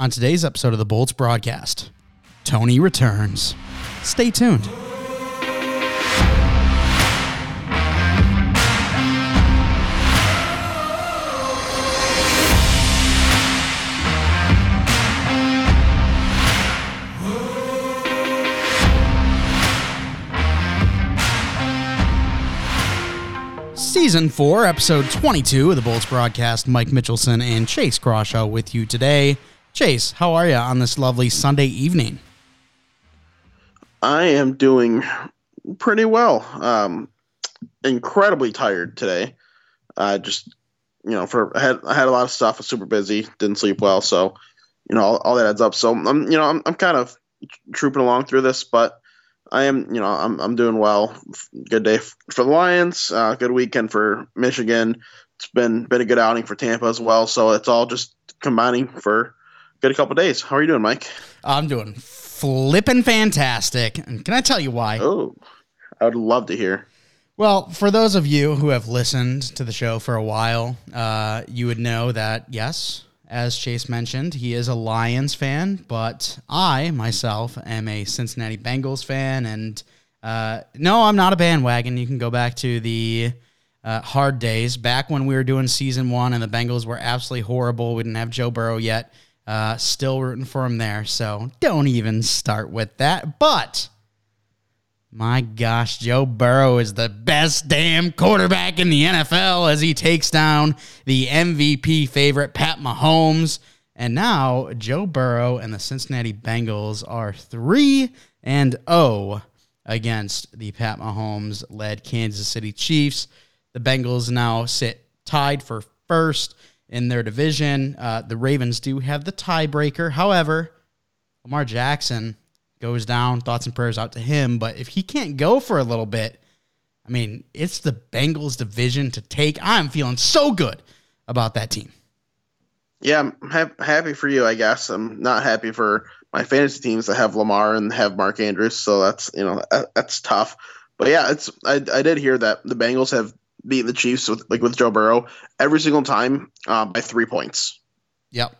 On today's episode of the Bolts Broadcast, Tony returns. Stay tuned. Season 4, Episode 22 of the Bolts Broadcast. Mike Mitchelson and Chase Crawshaw with you today. Chase, how are you on this lovely Sunday evening? I am doing pretty well. Incredibly tired today. I had a lot of stuff. I was super busy. Didn't sleep well. So, all that adds up. So, I'm kind of trooping along through this, but I am, I'm doing well. Good day for the Lions. Good weekend for Michigan. It's been a good outing for Tampa as well. So it's all just combining for good a couple of days. How are you doing, Mike? I'm doing flipping fantastic. And can I tell you why? Oh, I would love to hear. Well, for those of you who have listened to the show for a while, you would know that, yes, as Chase mentioned, he is a Lions fan, but I, myself, am a Cincinnati Bengals fan. And no, I'm not a bandwagon. You can go back to the hard days, back when we were doing season 1 and the Bengals were absolutely horrible. We didn't have Joe Burrow yet. Still rooting for him there, so don't even start with that. But, my gosh, Joe Burrow is the best damn quarterback in the NFL as he takes down the MVP favorite, Pat Mahomes. And now, Joe Burrow and the Cincinnati Bengals are 3-0 against the Pat Mahomes-led Kansas City Chiefs. The Bengals now sit tied for first in their division. The Ravens do have the tiebreaker. However, Lamar Jackson goes down. Thoughts and prayers out to him. But if he can't go for a little bit, I mean, it's the Bengals division to take. I'm feeling so good about that team. Yeah, I'm happy for you, I guess. I'm not happy for my fantasy teams that have Lamar and have Mark Andrews. So that's, that's tough. But yeah, I did hear that the Bengals have beat the Chiefs with Joe Burrow every single time by 3 points. Yep.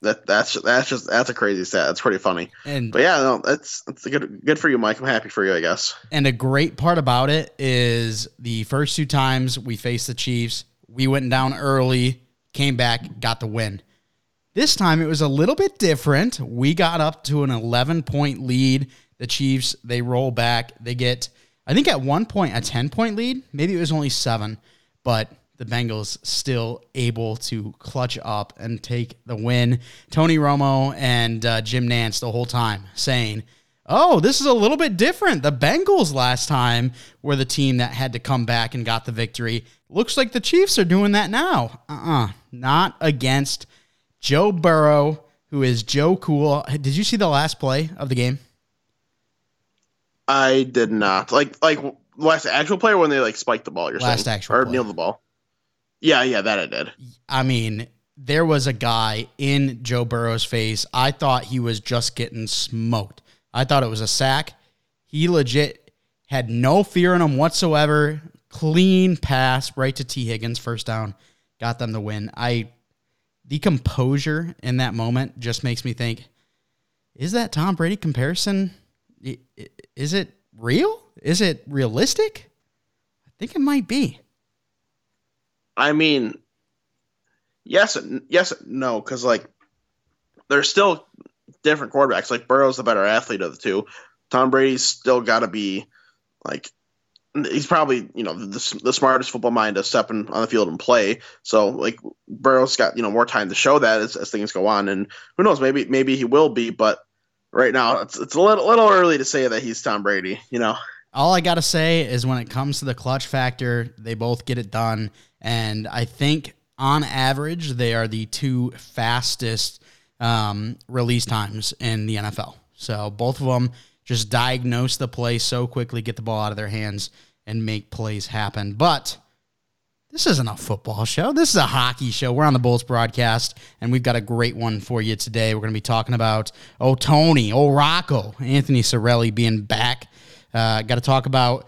That's a crazy stat. That's pretty funny. But yeah, no, that's good for you, Mike. I'm happy for you, I guess. And a great part about it is the first two times we faced the Chiefs, we went down early, came back, got the win. This time it was a little bit different. We got up to an 11-point lead. The Chiefs, they roll back. They get, I think at one point, a 10-point lead. Maybe it was only 7, but the Bengals still able to clutch up and take the win. Tony Romo and Jim Nantz the whole time saying, oh, this is a little bit different. The Bengals last time were the team that had to come back and got the victory. Looks like the Chiefs are doing that now. Not against Joe Burrow, who is Joe Cool. Did you see the last play of the game? I did not. Like last actual play or when they spiked the ball, you're last saying? Last actual play. Or kneeled the ball. Yeah, that I did. I mean, there was a guy in Joe Burrow's face. I thought he was just getting smoked. I thought it was a sack. He legit had no fear in him whatsoever. Clean pass right to T. Higgins, first down. Got them the win. The composure in that moment just makes me think, is that Tom Brady comparison? Is it real? Is it realistic? I think it might be. I mean, yes, no, because they're still different quarterbacks. Like, Burrow's the better athlete of the two. Tom Brady's still got to be, like, he's probably, you know, the smartest football mind to step in, on the field and play. So, like, Burrow's got, you know, more time to show that as things go on. And who knows, maybe he will be, but right now it's a little early to say that he's Tom Brady, you know. All I got to say is when it comes to the clutch factor, they both get it done. And I think on average, they are the two fastest release times in the NFL. So both of them just diagnose the play so quickly, get the ball out of their hands, and make plays happen. But this isn't a football show. This is a hockey show. We're on the Bolts Broadcast, and we've got a great one for you today. We're going to be talking about, Rocco, Anthony Cirelli being back. Got to talk about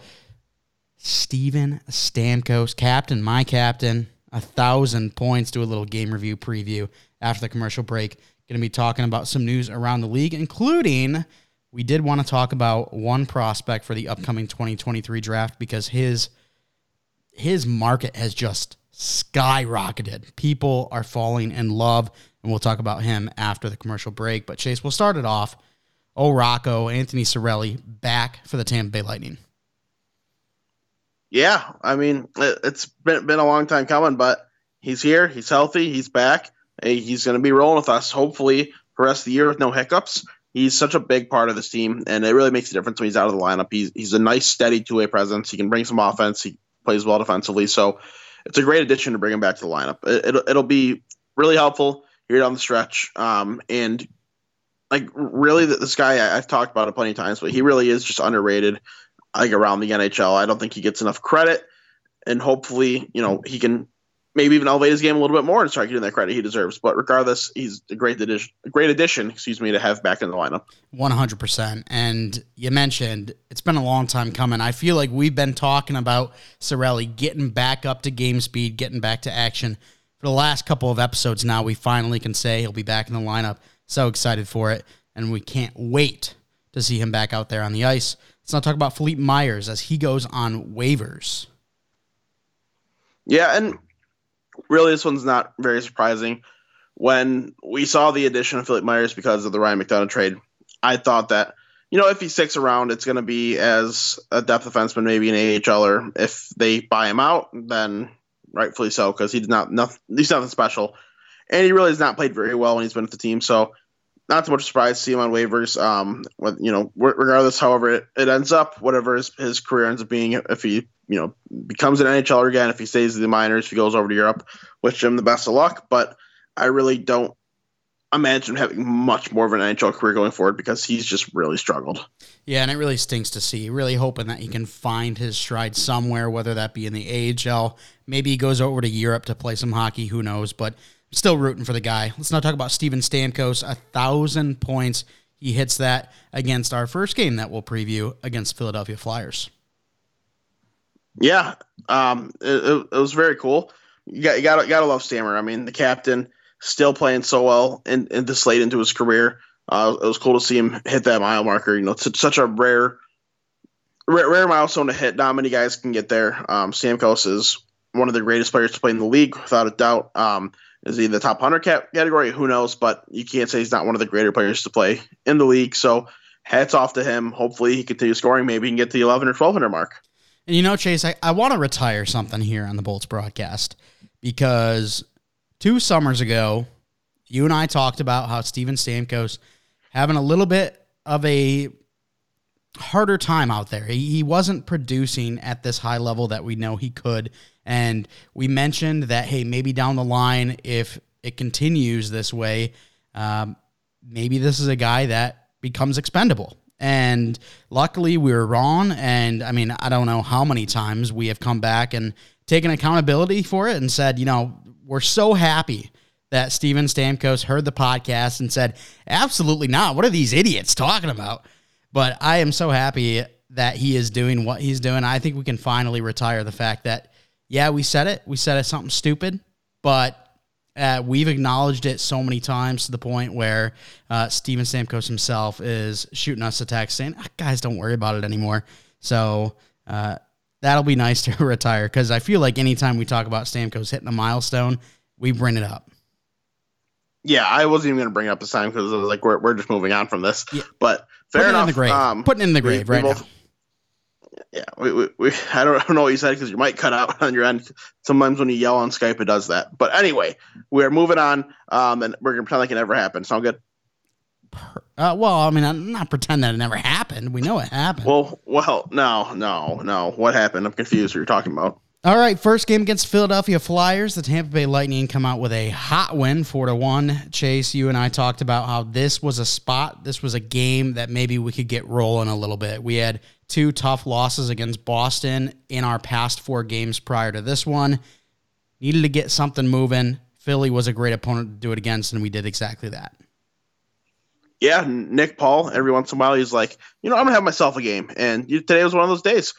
Steven Stamkos, captain, my captain, 1,000 points, do a little game review preview after the commercial break. Going to be talking about some news around the league, including we did want to talk about one prospect for the upcoming 2023 draft because his market has just skyrocketed. People are falling in love, and we'll talk about him after the commercial break. But, Chase, we'll start it off. Rocco, Anthony Cirelli, back for the Tampa Bay Lightning. Yeah, I mean, it's been a long time coming, but he's here, he's healthy, he's back, and he's going to be rolling with us, hopefully, for the rest of the year with no hiccups. He's such a big part of this team, and it really makes a difference when he's out of the lineup. He's a nice, steady two-way presence. He can bring some offense. He plays well defensively, so it's a great addition to bring him back to the lineup. It'll be really helpful here down the stretch, and like, really, this guy, I've talked about it plenty of times, but he really is just underrated, like, around the NHL. I don't think he gets enough credit, and hopefully, you know, he can maybe even elevate his game a little bit more and start getting that credit he deserves. But regardless, he's a great addition, to have back in the lineup. 100%. And you mentioned it's been a long time coming. I feel like we've been talking about Cirelli getting back up to game speed, getting back to action. For the last couple of episodes now, we finally can say he'll be back in the lineup. So excited for it, and we can't wait to see him back out there on the ice. Let's not talk about Philippe Myers as he goes on waivers. Yeah, and really this one's not very surprising. When we saw the addition of Philippe Myers because of the Ryan McDonough trade, I thought that, you know, if he sticks around, it's going to be as a depth defenseman, maybe an AHLer. If they buy him out, then rightfully so, because he's nothing special. And he really has not played very well when he's been at the team, so not too much surprise to see him on waivers. You know, regardless, however it ends up, whatever his career ends up being, if he, you know, becomes an NHLer again, if he stays in the minors, if he goes over to Europe, wish him the best of luck. But I really don't imagine having much more of an NHL career going forward because he's just really struggled. Yeah, and it really stinks to see. Really hoping that he can find his stride somewhere, whether that be in the AHL, maybe he goes over to Europe to play some hockey. Who knows? But still rooting for the guy. Let's now talk about Steven Stamkos, 1,000 points. He hits that against our first game that we'll preview against Philadelphia Flyers. Yeah, it was very cool. You gotta love Stammer. I mean, the captain still playing so well and this late into his career. It was cool to see him hit that mile marker. You know, it's such a rare milestone to hit. Not many guys can get there. Stamkos is one of the greatest players to play in the league, without a doubt. Is he in the top 100 category? Who knows? But you can't say he's not one of the greater players to play in the league. So hats off to him. Hopefully he continues scoring. Maybe he can get to the 1,100 or 1,200 mark. And you know, Chase, I want to retire something here on the Bolts Broadcast because 2 summers ago, you and I talked about how Steven Stamkos having a little bit of a harder time out there. He wasn't producing at this high level that we know he could. And we mentioned that, hey, maybe down the line, if it continues this way, maybe this is a guy that becomes expendable. And luckily we were wrong. And I mean, I don't know how many times we have come back and taken accountability for it and said, you know, we're so happy that Steven Stamkos heard the podcast and said, absolutely not. What are these idiots talking about? But I am so happy that he is doing what he's doing. I think we can finally retire the fact that, yeah, we said it something stupid, but we've acknowledged it so many times to the point where Steven Stamkos himself is shooting us a text saying, guys, don't worry about it anymore. So that'll be nice to retire because I feel like anytime we talk about Stamkos hitting a milestone, we bring it up. Yeah, I wasn't even going to bring up the sign because I was like, we're just moving on from this. Yeah. But fair enough. Putting it in the grave right now. Yeah, we I don't know what you said because you might cut out on your end. Sometimes when you yell on Skype, it does that. But anyway, we're moving on, and we're going to pretend like it never happened. Sound good? Well, I mean, I'm not pretend that it never happened. We know it happened. Well, no. What happened? I'm confused what you're talking about. All right, first game against Philadelphia Flyers. The Tampa Bay Lightning come out with a hot win, 4-1. Chase, you and I talked about how this was a spot. This was a game that maybe we could get rolling a little bit. We had two tough losses against Boston in our past four games prior to this one. Needed to get something moving. Philly was a great opponent to do it against, and we did exactly that. Yeah, Nick Paul, every once in a while, he's like, you know, I'm going to have myself a game. And today was one of those days.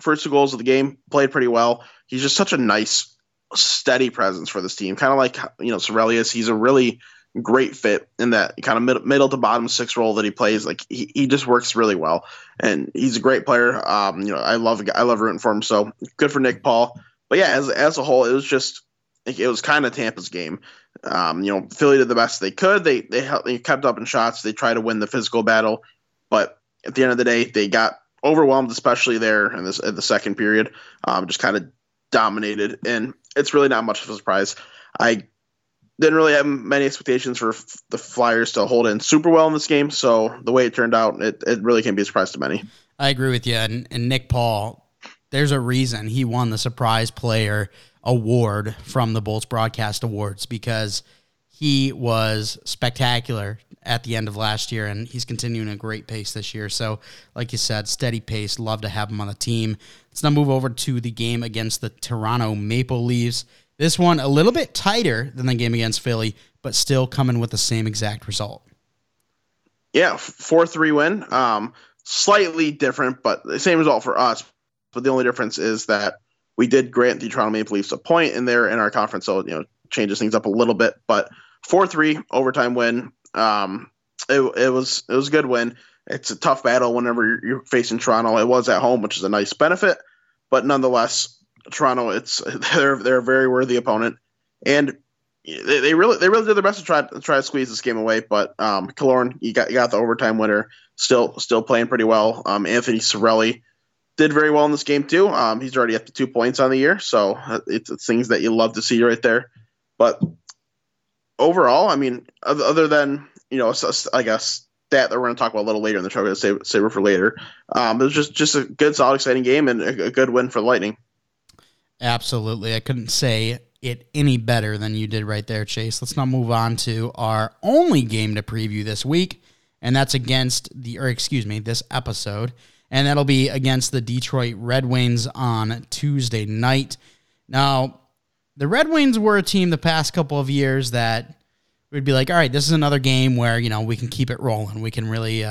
First two goals of the game, played pretty well. He's just such a nice, steady presence for this team. Kind of like, you know, Cirelli is. He's a really great fit in that kind of middle to bottom six role that he plays. Like he just works really well, and he's a great player. You know, I love rooting for him. So good for Nick Paul. But yeah, as a whole, it was kind of Tampa's game. You know, Philly did the best they could. They kept up in shots. They tried to win the physical battle, but at the end of the day, they got overwhelmed, especially there in this at the second period. Just kind of dominated, and it's really not much of a surprise. I didn't really have many expectations for the Flyers to hold in super well in this game, so the way it turned out, it really can't be a surprise to many. I agree with you, and Nick Paul, there's a reason he won the Surprise Player Award from the Bolts Broadcast Awards, because he was spectacular at the end of last year, and he's continuing a great pace this year. So, like you said, steady pace, love to have him on the team. Let's now move over to the game against the Toronto Maple Leafs. This one a little bit tighter than the game against Philly, but still coming with the same exact result. Yeah, 4-3 win. Slightly different, but the same result for us. But the only difference is that we did grant the Toronto Maple Leafs a point in our conference, so, you know, changes things up a little bit. But 4-3 overtime win. It was a good win. It's a tough battle whenever you're facing Toronto. It was at home, which is a nice benefit, but nonetheless, Toronto, they're a very worthy opponent, and they really did their best to try to squeeze this game away. But Killorn, you got the overtime winner. Still playing pretty well. Anthony Cirelli did very well in this game too. He's already up to 2 points on the year, so it's things that you love to see right there. But overall, I mean, other than, you know, I guess that we're going to talk about a little later in the show, we're going to save it for later. It was just a good, solid, exciting game and a good win for the Lightning. Absolutely. I couldn't say it any better than you did right there, Chase. Let's now move on to our only game to preview this week, and that's this episode, and that'll be against the Detroit Red Wings on Tuesday night. Now, the Red Wings were a team the past couple of years that we'd be like, all right, this is another game where, you know, we can keep it rolling. We can really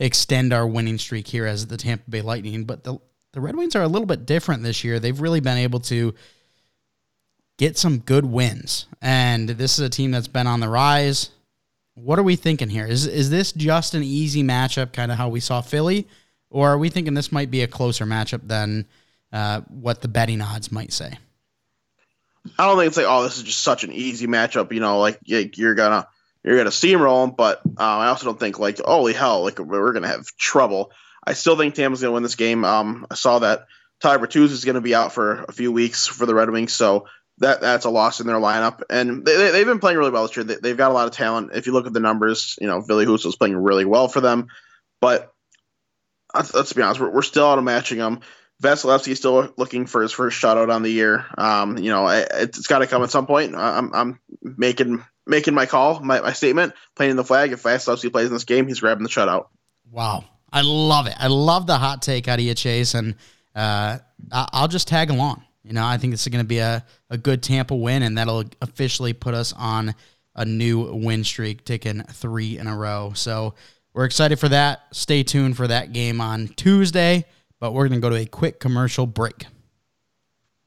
extend our winning streak here as the Tampa Bay Lightning. But the Red Wings are a little bit different this year. They've really been able to get some good wins, and this is a team that's been on the rise. What are we thinking here? Is this just an easy matchup, kind of how we saw Philly, or are we thinking this might be a closer matchup than what the betting odds might say? I don't think it's like, oh, this is just such an easy matchup, you know, like you're gonna steamroll them. But I also don't think like, holy hell, like we're gonna have trouble. I still think Tampa's going to win this game. I saw that Ty Bertuzzi is going to be out for a few weeks for the Red Wings, so that's a loss in their lineup. And they've been playing really well this year. They've got a lot of talent. If you look at the numbers, you know, Billy Husso is playing really well for them. But let's be honest, we're still out-matching them. Vasilevsky is still looking for his first shutout on the year. You know, it's got to come at some point. I'm making my call, my statement, planting the flag. If Vasilevsky plays in this game, he's grabbing the shutout. Wow. I love it. I love the hot take out of you, Chase, and I'll just tag along. You know, I think this is going to be a good Tampa win, and that'll officially put us on a new win streak, taking 3 in a row. So we're excited for that. Stay tuned for that game on Tuesday, but we're going to go to a quick commercial break.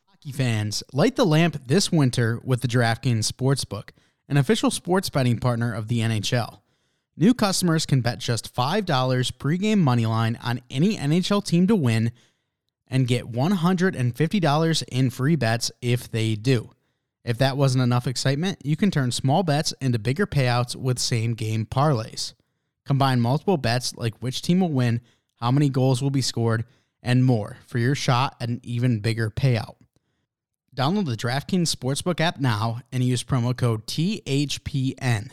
Hockey fans, light the lamp this winter with the DraftKings Sportsbook, an official sports betting partner of the NHL. New customers can bet just $5 pregame moneyline on any NHL team to win and get $150 in free bets if they do. If that wasn't enough excitement, you can turn small bets into bigger payouts with same-game parlays. Combine multiple bets like which team will win, how many goals will be scored, and more for your shot at an even bigger payout. Download the DraftKings Sportsbook app now and use promo code THPN.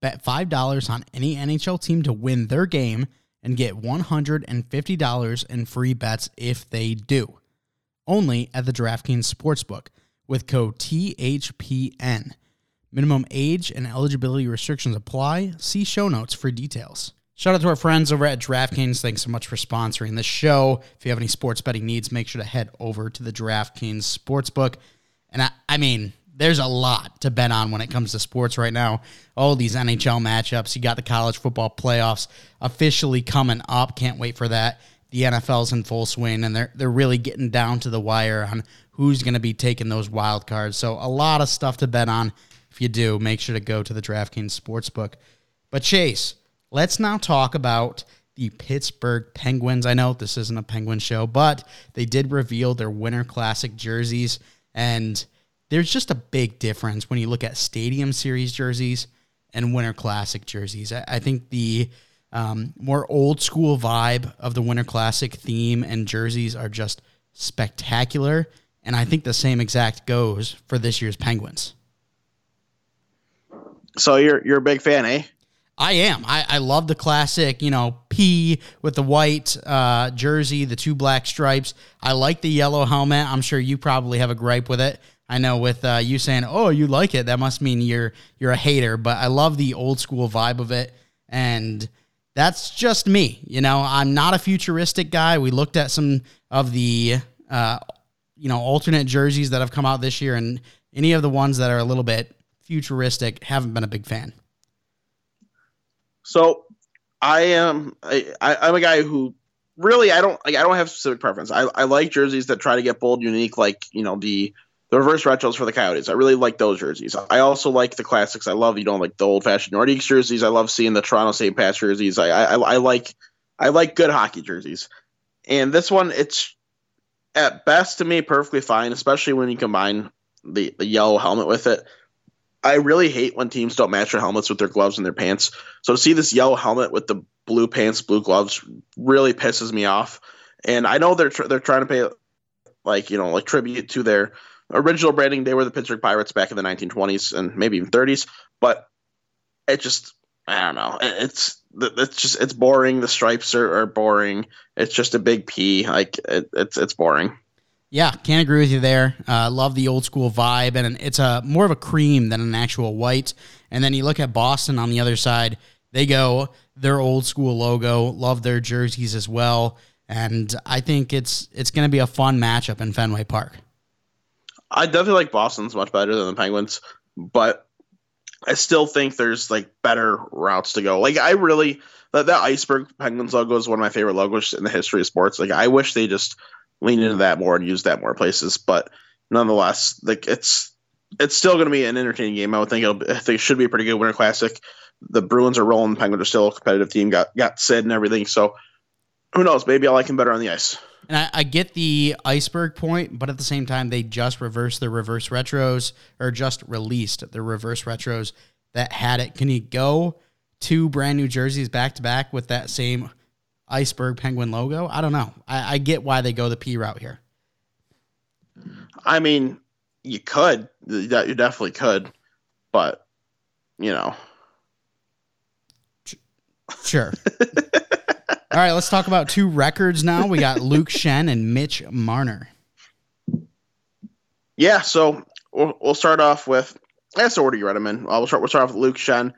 Bet $5 on any NHL team to win their game and get $150 in free bets if they do. Only at the DraftKings Sportsbook with code THPN. Minimum age and eligibility restrictions apply. See show notes for details. Shout out to our friends over at DraftKings. Thanks so much for sponsoring this show. If you have any sports betting needs, make sure to head over to the DraftKings Sportsbook. And I mean, there's a lot to bet on when it comes to sports right now. All these NHL matchups. You got the college football playoffs officially coming up. Can't wait for that. The NFL's in full swing, and they're really getting down to the wire on who's going to be taking those wild cards. So a lot of stuff to bet on. If you do, make sure to go to the DraftKings Sportsbook. But Chase, let's now talk about the Pittsburgh Penguins. I know this isn't a Penguin show, but they did reveal their Winter Classic jerseys, and there's just a big difference when you look at Stadium Series jerseys and Winter Classic jerseys. I think the more old-school vibe of the Winter Classic theme and jerseys are just spectacular, and I think the same exact goes for this year's Penguins. So you're a big fan, eh? I am. I love the classic, P with the white jersey, the two black stripes. I like the yellow helmet. I'm sure you probably have a gripe with it. I know with you saying, oh, you like it, that must mean you're a hater. But I love the old school vibe of it, and that's just me. I'm not a futuristic guy. We looked at some of the alternate jerseys that have come out this year, and any of the ones that are a little bit futuristic, haven't been a big fan. So I'm a guy who really, I don't have specific preference. I like jerseys that try to get bold, unique, like, the reverse retros for the Coyotes. I really like those jerseys. I also like the classics. I love, like the old fashioned Nordiques jerseys. I love seeing the Toronto St. Pat's jerseys. I like good hockey jerseys. And this one, it's at best to me perfectly fine, especially when you combine the yellow helmet with it. I really hate when teams don't match their helmets with their gloves and their pants. So to see this yellow helmet with the blue pants, blue gloves really pisses me off. And I know they're trying to pay like tribute to their original branding. They were the Pittsburgh Pirates back in the 1920s and maybe even 30s, but it just, I don't know. It's boring. The stripes are boring. It's just a big P. Like it's boring. Yeah, can't agree with you there. Love the old school vibe, and it's more of a cream than an actual white. And then you look at Boston on the other side; they go their old school logo. Love their jerseys as well, and I think it's going to be a fun matchup in Fenway Park. I definitely like Boston's much better than the Penguins, but I still think there's better routes to go. That Iceberg Penguins logo is one of my favorite logos in the history of sports. I wish they just lean into that more and use that more places, but nonetheless, it's still going to be an entertaining game. I would think it should be a pretty good Winter Classic. The Bruins are rolling. The Penguins are still a competitive team. Got Sid and everything. So who knows? Maybe I like him better on the ice. And I get the Iceberg point, but at the same time, they just released the reverse retros that had it. Can you go two brand new jerseys back to back with that same Iceberg Penguin logo? I don't know. I get why they go the P route here. I mean, you could. You definitely could, but, Sure. All right, let's talk about two records now. We got Luke Schenn and Mitch Marner. Yeah, so we'll start off with, that's the order you read them in. We'll start off with Luke Schenn.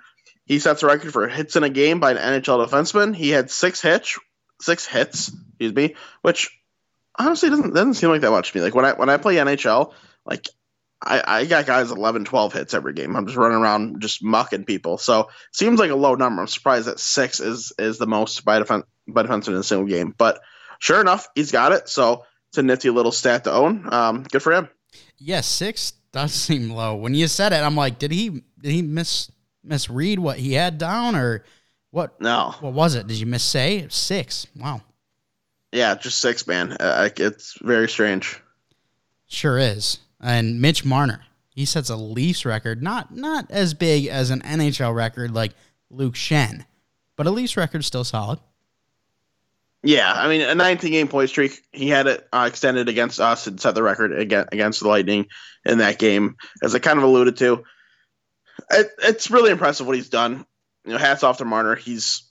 He sets a record for hits in a game by an NHL defenseman. He had six hits, which honestly doesn't seem like that much to me. When I play NHL, I got guys 11, 12 hits every game. I'm just running around just mucking people. So it seems like a low number. I'm surprised that six is the most by defenseman in a single game. But sure enough, he's got it. So it's a nifty little stat to own. Good for him. Yeah, six does seem low. When you said it, I'm like, did he misread what he had down, or what? No. What was it? Did you missay? Six. Wow. Yeah, just six, man. It's very strange. Sure is. And Mitch Marner, he sets a Leafs record, not as big as an NHL record like Luke Schenn, but a Leafs record still solid. Yeah, I mean, a 19-game point streak. He had it extended against us and set the record against the Lightning in that game, as I kind of alluded to. It's really impressive what he's done. You know, hats off to Marner. He was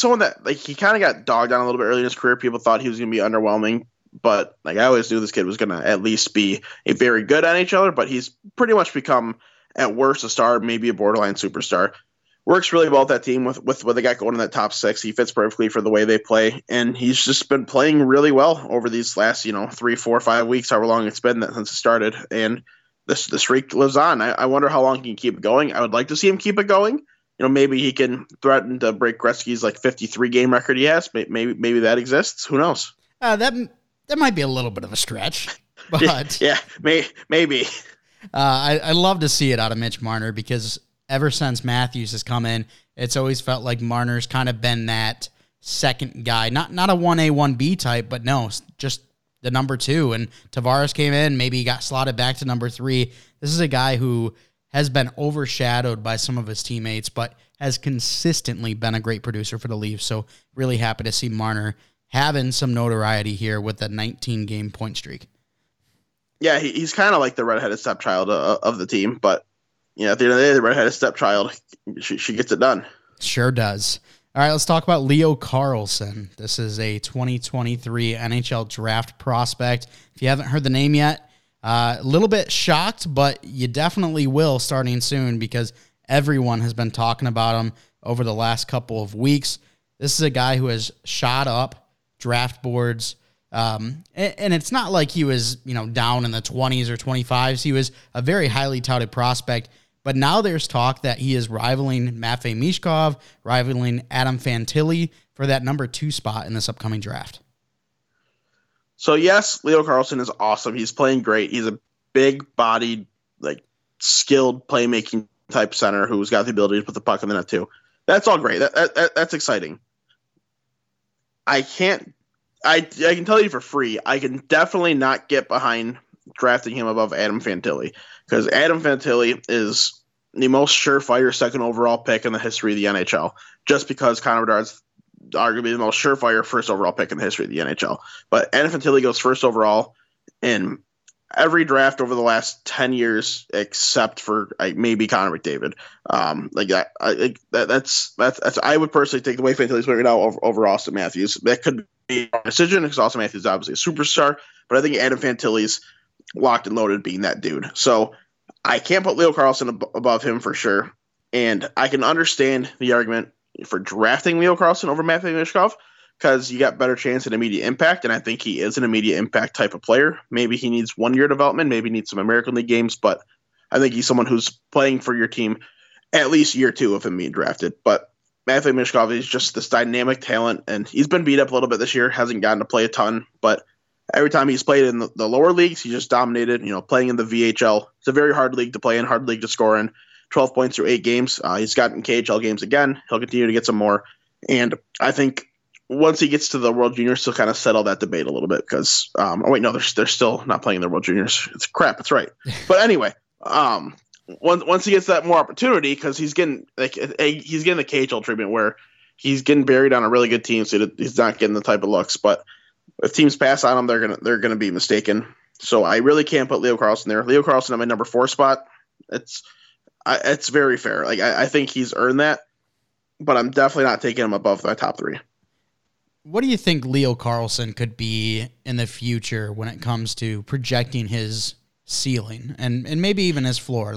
someone that, like, he kind of got dogged on a little bit early in his career. People thought he was going to be underwhelming, but like I always knew this kid was going to at least be a very good NHLer, but he's pretty much become, at worst, a star, maybe a borderline superstar. Works really well with that team, with what they got going in that top six. He fits perfectly for the way they play, and he's just been playing really well over these last, 3, 4, 5 weeks, however long it's been since it started, and the streak lives on. I wonder how long he can keep it going. I would like to see him keep it going. You know, maybe he can threaten to break Gretzky's 53-game record he has. Maybe that exists. Who knows? That might be a little bit of a stretch, but maybe. I love to see it out of Mitch Marner, because ever since Matthews has come in, it's always felt like Marner's kind of been that second guy, not a 1A, 1B type, but no, just the number two. And Tavares came in, maybe he got slotted back to number three. This is a guy who has been overshadowed by some of his teammates, but has consistently been a great producer for the Leafs. So really happy to see Marner having some notoriety here with a 19-game point streak. Yeah, he's kind of like the redheaded stepchild of the team, but at the end of the day, the redheaded stepchild, she gets it done. Sure does. All right, let's talk about Leo Carlson. This is a 2023 NHL draft prospect. If you haven't heard the name yet, a little bit shocked, but you definitely will starting soon, because everyone has been talking about him over the last couple of weeks. This is a guy who has shot up draft boards, and it's not like he was down in the 20s or 25s. He was a very highly touted prospect, but now there's talk that he is rivaling Matthew Mishkov, rivaling Adam Fantilli for that number 2 spot in this upcoming draft. So, yes, Leo Carlson is awesome. He's playing great. He's a big-bodied, skilled playmaking-type center who's got the ability to put the puck in the net, too. That's all great. That's exciting. I can tell you for free, I can definitely not get behind drafting him above Adam Fantilli, because Adam Fantilli is the most surefire second overall pick in the history of the NHL, just because Connor Bedard's arguably the most surefire first overall pick in the history of the NHL. But Adam Fantilli goes first overall in every draft over the last 10 years, except for maybe Connor McDavid. I would personally take the way Fantilli's playing right now over Auston Matthews. That could be a decision, because Auston Matthews is obviously a superstar, but I think Adam Fantilli's locked and loaded being that dude. So I can't put Leo Carlson above him for sure. And I can understand the argument for drafting Leo Carlson over Matthew Mishkov, because you got better chance at immediate impact, and I think he is an immediate impact type of player. Maybe he needs 1 year development, maybe needs some American League games, but I think he's someone who's playing for your team at least year two of him being drafted. But Matthew Mishkov is just this dynamic talent, and he's been beat up a little bit this year, hasn't gotten to play a ton, but every time he's played in the lower leagues, he just dominated, playing in the VHL. It's a very hard league to play in, hard league to score in. 12 points through 8 games. He's gotten KHL games again. He'll continue to get some more. And I think once he gets to the World Juniors, he'll kind of settle that debate a little bit, because they're still not playing the World Juniors. It's crap. That's right. But anyway, once he gets that more opportunity, because he's getting the KHL treatment where he's getting buried on a really good team, so he's not getting the type of looks. But if teams pass on him, they're gonna be mistaken. So I really can't put Leo Carlson there. Leo Carlson at my number 4 spot. It's very fair. I think he's earned that, but I'm definitely not taking him above my top 3. What do you think Leo Carlson could be in the future when it comes to projecting his ceiling and maybe even his floor?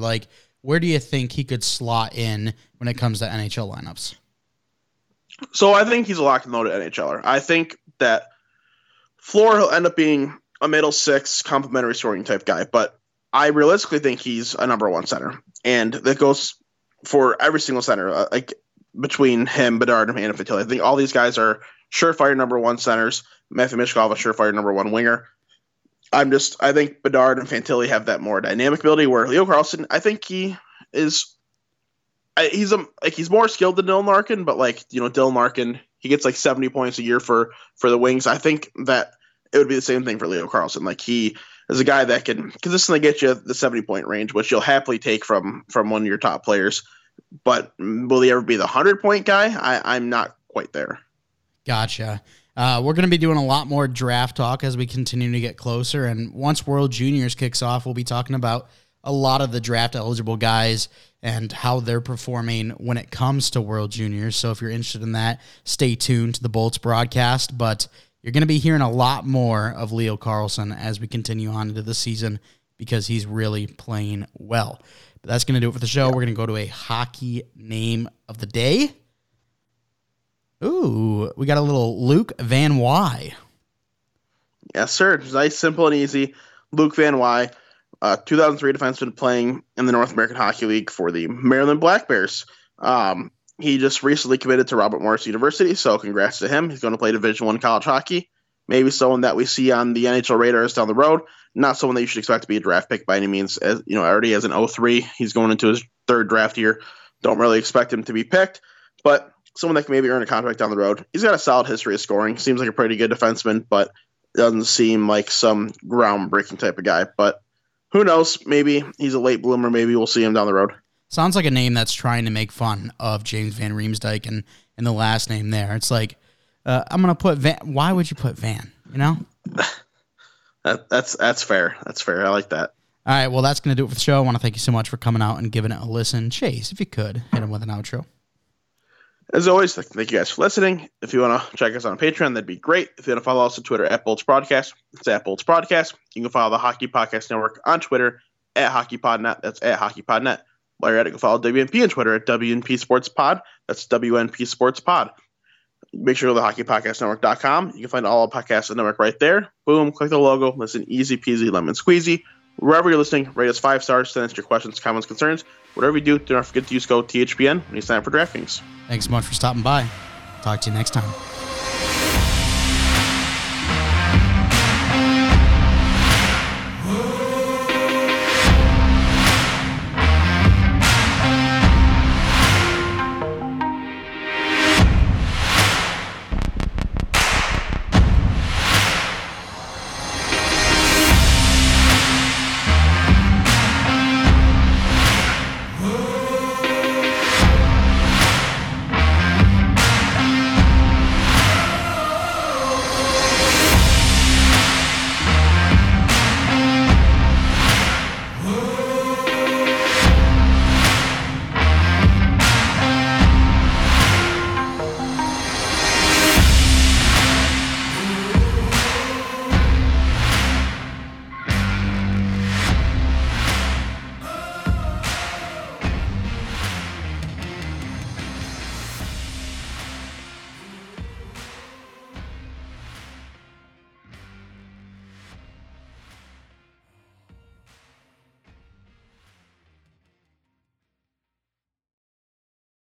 Where do you think he could slot in when it comes to NHL lineups? So I think he's a locked and loaded NHLer. I think that floor, he'll end up being a middle six complementary scoring type guy, but I realistically think he's a number 1 center, and that goes for every single center, between him, Bedard, and Fantilli. I think all these guys are surefire number 1 centers. Matthew Mishkov, a surefire number 1 winger. I think Bedard and Fantilli have that more dynamic ability, where Leo Carlson, I think he's more skilled than Dylan Larkin, but Dylan Larkin, he gets 70 points a year for the Wings. I think that it would be the same thing for Leo Carlson. He is a guy that can consistently get you the 70-point range, which you'll happily take from one of your top players. But will he ever be the 100-point guy? I'm not quite there. Gotcha. We're going to be doing a lot more draft talk as we continue to get closer. And once World Juniors kicks off, we'll be talking about a lot of the draft-eligible guys and how they're performing when it comes to World Juniors. So if you're interested in that, stay tuned to the Bolts broadcast. But you're going to be hearing a lot more of Leo Carlson as we continue on into the season because he's really playing well. But that's going to do it for the show. We're going to go to a hockey name of the day. Ooh, we got a little Luke Van Wy. Yes, sir. Nice, simple, and easy. Luke Van Wy, 2003 defenseman playing in the North American Hockey League for the Maryland Black Bears. He just recently committed to Robert Morris University, so congrats to him. He's going to play Division I college hockey. Maybe someone that we see on the NHL radars down the road. Not someone that you should expect to be a draft pick by any means. As you know, already as an 0-3, he's going into his third draft year. Don't really expect him to be picked, but someone that can maybe earn a contract down the road. He's got a solid history of scoring. Seems like a pretty good defenseman, but doesn't seem like some groundbreaking type of guy. But who knows? Maybe he's a late bloomer. Maybe we'll see him down the road. Sounds like a name that's trying to make fun of James Van Riemsdyk and the last name there. It's like, I'm going to put Van. Why would you put Van, you know? That's fair. That's fair. I like that. All right, well, that's going to do it for the show. I want to thank you so much for coming out and giving it a listen. Chase, if you could, hit him with an outro. As always, thank you guys for listening. If you want to check us out on Patreon, that'd be great. If you want to follow us on Twitter at Bolts Broadcast, it's at Bolts Broadcast. You can follow the Hockey Podcast Network on Twitter at HockeyPodNet. That's at HockeyPodNet. While you're at it, go follow WNP on Twitter at WNP Sports Pod. That's WNP Sports Pod. Make sure you go to HockeyPodcastNetwork.com. You can find all podcasts on the network right there. Boom, click the logo, listen easy peasy, lemon squeezy. Wherever you're listening, rate us 5 stars, send us your questions, comments, concerns. Whatever you do, do not forget to use code THPN when you sign up for DraftKings. Thanks so much for stopping by. Talk to you next time.